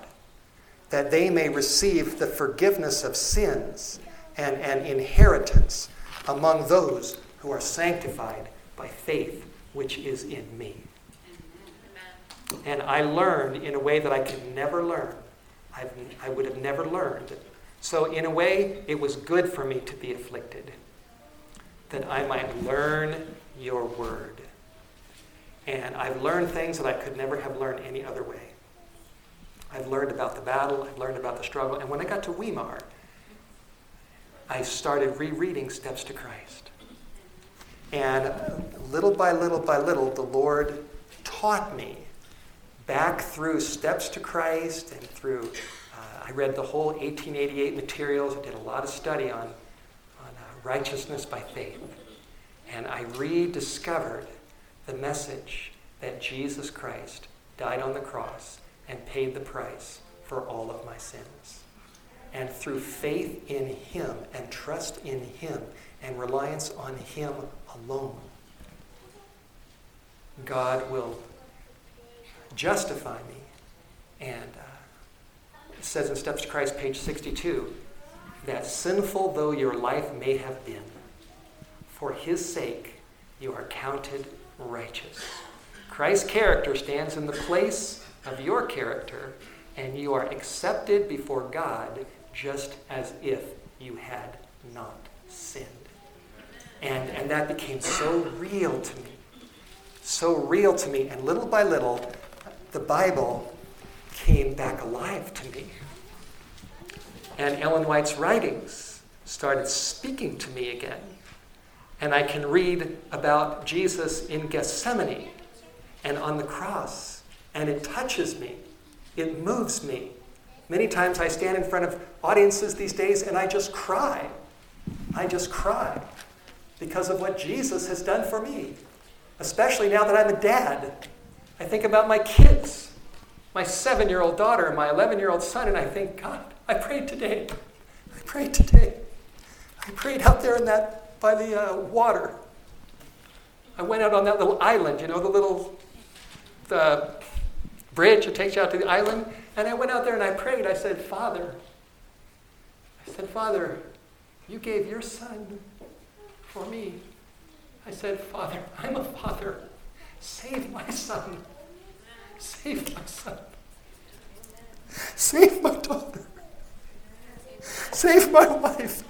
that they may receive the forgiveness of sins and an inheritance among those who are sanctified by faith, which is in me. Amen. And I learned in a way that I could never learn. I would have never learned. So in a way, it was good for me to be afflicted, that I might learn your word. And I've learned things that I could never have learned any other way. I've learned about the battle, I've learned about the struggle, and when I got to Weimar, I started rereading Steps to Christ. And little by little, the Lord taught me back through Steps to Christ and through, I read the whole 1888 materials, I did a lot of study on righteousness by faith. And I rediscovered the message that Jesus Christ died on the cross and paid the price for all of my sins. And through faith in him and trust in him and reliance on him alone, God will justify me. And it says in Steps to Christ, page 62, that sinful though your life may have been, for his sake you are counted righteous. Christ's character stands in the place of your character, and you are accepted before God just as if you had not sinned. And that became so real to me. So real to me. And little by little, the Bible came back alive to me. And Ellen White's writings started speaking to me again. And I can read about Jesus in Gethsemane and on the cross. And it touches me. It moves me. Many times I stand in front of audiences these days and I just cry. I just cry because of what Jesus has done for me. Especially now that I'm a dad. I think about my kids, my 7-year-old daughter and my 11-year-old son, and I think, God, I prayed today. I prayed today. I prayed out there in that, by the water. I went out on that little island, you know, the bridge that takes you out to the island. And I went out there and I prayed. I said, Father, you gave your son for me. I said, Father, I'm a father. Save my son. Save my son. Save my daughter. Save my wife.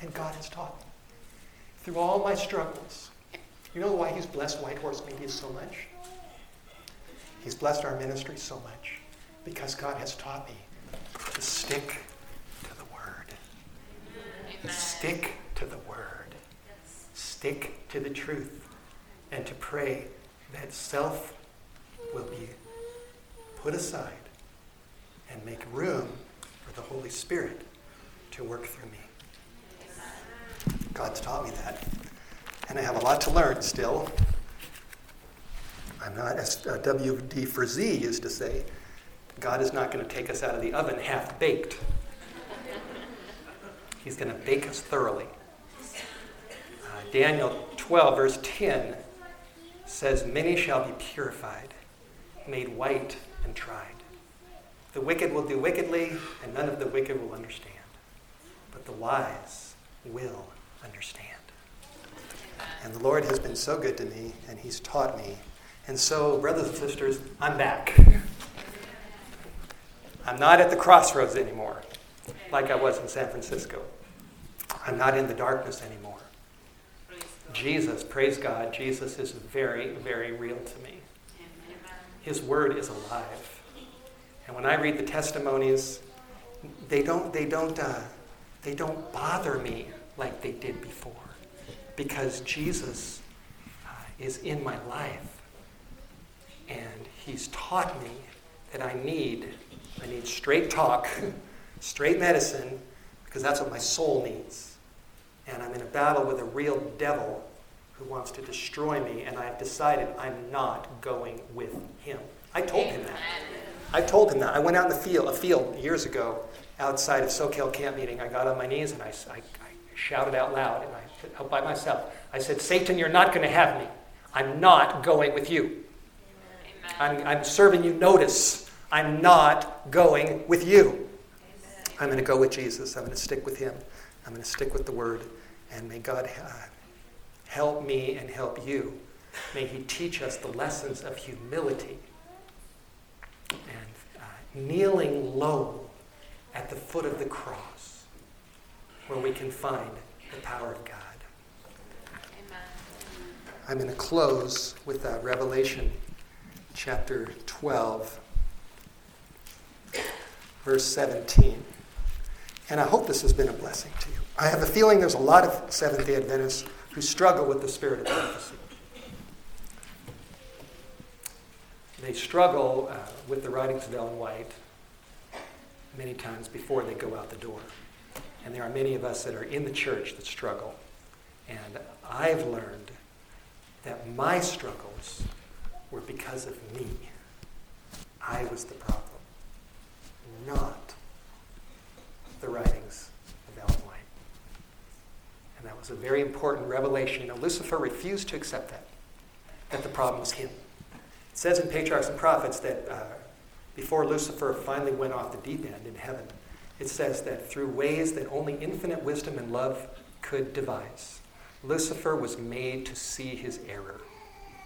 And God has taught me through all my struggles. You know why he's blessed White Horse Media so much? He's blessed our ministry so much. Because God has taught me to stick to the Word. Amen. Stick to the Word. Yes. Stick to the truth. And to pray that self will be put aside and make room for the Holy Spirit to work through me. God's taught me that. And I have a lot to learn still. I'm not, as W.D. Frazee used to say, God is not going to take us out of the oven half-baked. He's going to bake us thoroughly. Daniel 12, verse 10 says, many shall be purified, made white and tried. The wicked will do wickedly, and none of the wicked will understand. But the wise will understand. And the Lord has been so good to me, and he's taught me. And so, brothers and sisters, I'm back. I'm not at the crossroads anymore, like I was in San Francisco. I'm not in the darkness anymore. Jesus, praise God, Jesus is very, very real to me. His word is alive. And when I read the testimonies, they don't bother me like they did before, because Jesus is in my life, and he's taught me that I need straight talk, straight medicine, because that's what my soul needs. And I'm in a battle with a real devil who wants to destroy me, and I've decided I'm not going with him. I told him that. I went out in a field years ago outside of SoCal camp meeting. I got on my knees and I shouted out loud, and I out by myself. I said, Satan, you're not going to have me. I'm not going with you. I'm serving you notice. I'm not going with you. Amen. I'm going to go with Jesus. I'm going to stick with him. I'm going to stick with the word. And may God help me and help you. May he teach us the lessons of humility and kneeling low at the foot of the cross, where we can find the power of God. Amen. I'm going to close with Revelation chapter 12. Verse 17. And I hope this has been a blessing to you. I have a feeling there's a lot of Seventh-day Adventists who struggle with the spirit of prophecy. They struggle with the writings of Ellen White many times before they go out the door. And there are many of us that are in the church that struggle. And I've learned that my struggles were because of me. I was the problem, not the writings of Ellen White. And that was a very important revelation. You know, Lucifer refused to accept that the problem was him. It says in Patriarchs and Prophets that before Lucifer finally went off the deep end in heaven, it says that through ways that only infinite wisdom and love could devise, Lucifer was made to see his error.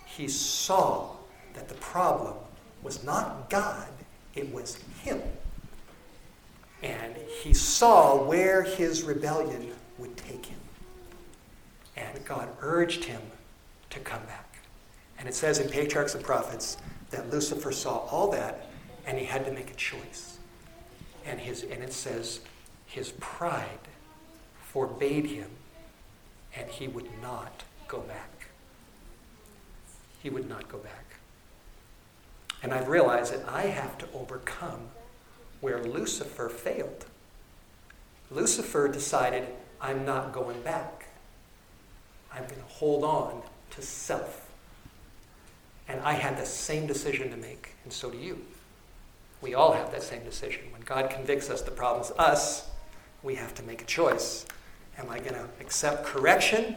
He saw that the problem was not God, it was him. And he saw where his rebellion would take him. And God urged him to come back. And it says in Patriarchs and Prophets that Lucifer saw all that and he had to make a choice. And it says his pride forbade him and he would not go back. He would not go back. And I've realized that I have to overcome where Lucifer failed. Lucifer decided, I'm not going back. I'm going to hold on to self. And I had the same decision to make, and so do you. We all have that same decision. When God convicts us, the problem's us. We have to make a choice. Am I going to accept correction,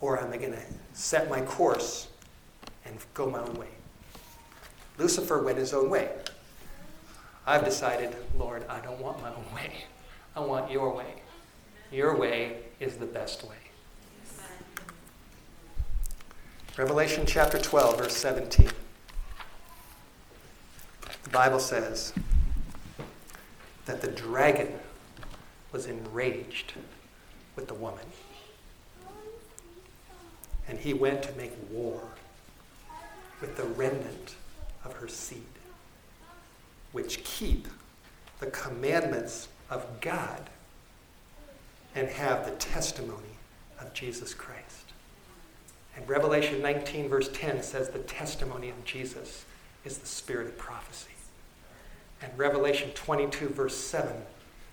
or am I going to set my course and go my own way? Lucifer went his own way. I've decided, Lord, I don't want my own way. I want your way. Your way is the best way. Revelation chapter 12, verse 17. The Bible says that the dragon was enraged with the woman. And he went to make war with the remnant of her seed, which keep the commandments of God and have the testimony of Jesus Christ. And Revelation 19, verse 10 says the testimony of Jesus is the spirit of prophecy. And Revelation 22, verse 7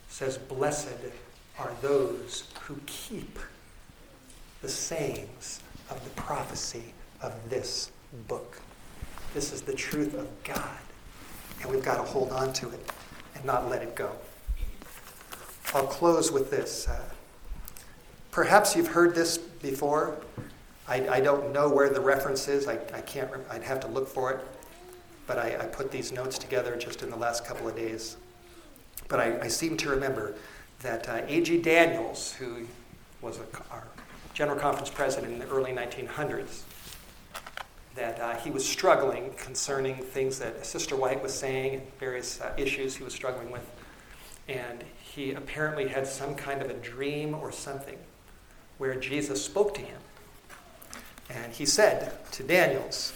says, blessed are those who keep the sayings of the prophecy of this book. This is the truth of God, and we've got to hold on to it and not let it go. I'll close with this. Perhaps you've heard this before. I don't know where the reference is. I can't remember. I'd have to look for it. But I put these notes together just in the last couple of days. But I seem to remember that A.G. Daniels, who was our General Conference president in the early 1900s, that he was struggling concerning things that Sister White was saying and various issues he was struggling with. And he apparently had some kind of a dream or something where Jesus spoke to him. And he said to Daniels,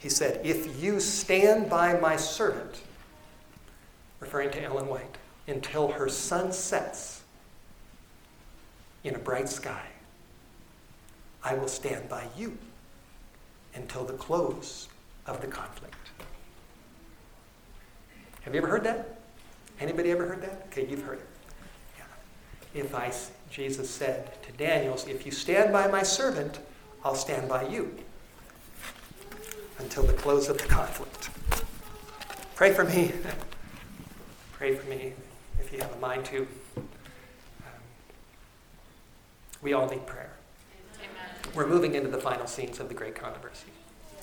he said, if you stand by my servant, referring to Ellen White, until her sun sets in a bright sky, I will stand by you until the close of the conflict. Have you ever heard that? Anybody ever heard that? Okay, you've heard it. Yeah. Jesus said to Daniels, if you stand by my servant, I'll stand by you until the close of the conflict. Pray for me. Pray for me if you have a mind to. We all need prayer. Amen. We're moving into the final scenes of the Great Controversy.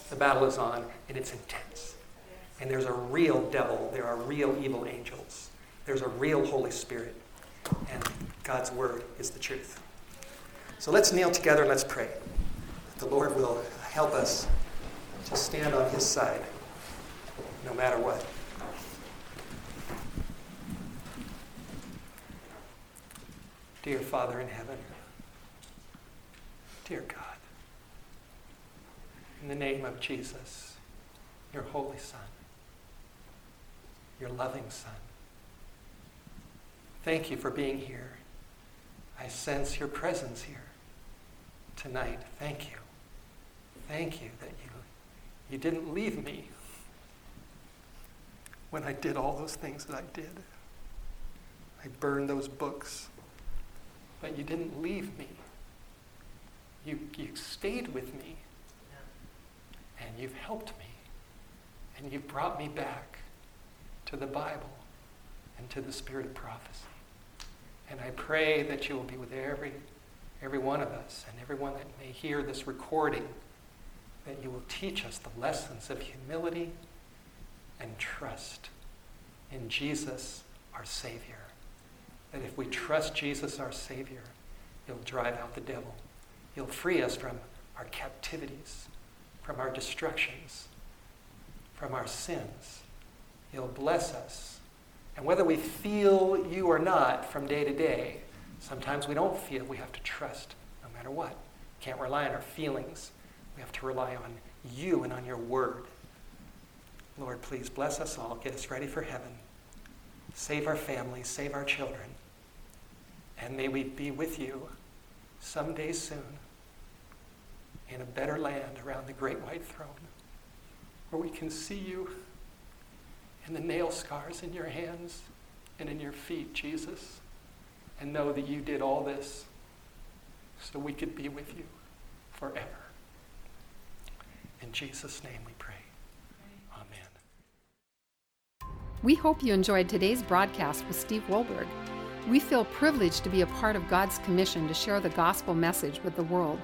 The battle is on, and it's intense. And there's a real devil. There are real evil angels. There's a real Holy Spirit. And God's word is the truth. So let's kneel together and let's pray that the Lord will help us to stand on his side no matter what. Dear Father in heaven, dear God, in the name of Jesus, your holy Son, your loving Son, thank you for being here. I sense your presence here tonight. Thank you. Thank you that you didn't leave me when I did all those things that I did. I burned those books, but you didn't leave me. You stayed with me, and you've helped me, and you've brought me back to the Bible and to the spirit of prophecy. And I pray that you will be with every one of us and everyone that may hear this recording, that you will teach us the lessons of humility and trust in Jesus, our Savior. That if we trust Jesus, our Savior, he'll drive out the devil. He'll free us from our captivities, from our destructions, from our sins. He'll bless us. And whether we feel you or not from day to day, sometimes we don't feel. We have to trust no matter what. Can't rely on our feelings. We have to rely on you and on your word. Lord, please bless us all. Get us ready for heaven. Save our families. Save our children. And may we be with you someday soon in a better land around the great white throne, where we can see you and the nail scars in your hands and in your feet, Jesus, and know that you did all this so we could be with you forever. In Jesus' name we pray. Amen. We hope you enjoyed today's broadcast with Steve Wohlberg. We feel privileged to be a part of God's commission to share the gospel message with the world.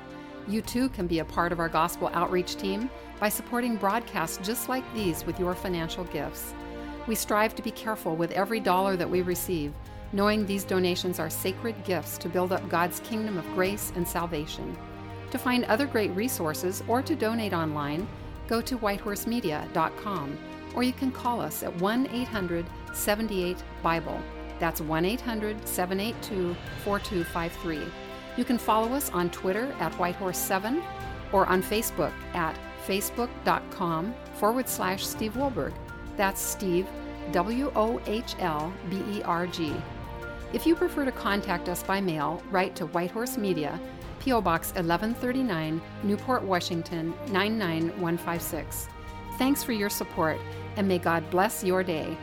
You too can be a part of our gospel outreach team by supporting broadcasts just like these with your financial gifts. We strive to be careful with every dollar that we receive, knowing these donations are sacred gifts to build up God's kingdom of grace and salvation. To find other great resources or to donate online, go to whitehorsemedia.com, or you can call us at 1-800-78-BIBLE. That's 1-800-782-4253. You can follow us on Twitter at Whitehorse7 or on Facebook at facebook.com/Steve Wohlberg. That's Steve, WOHLBERG. If you prefer to contact us by mail, write to Whitehorse Media, P.O. Box 1139, Newport, Washington, 99156. Thanks for your support, and may God bless your day.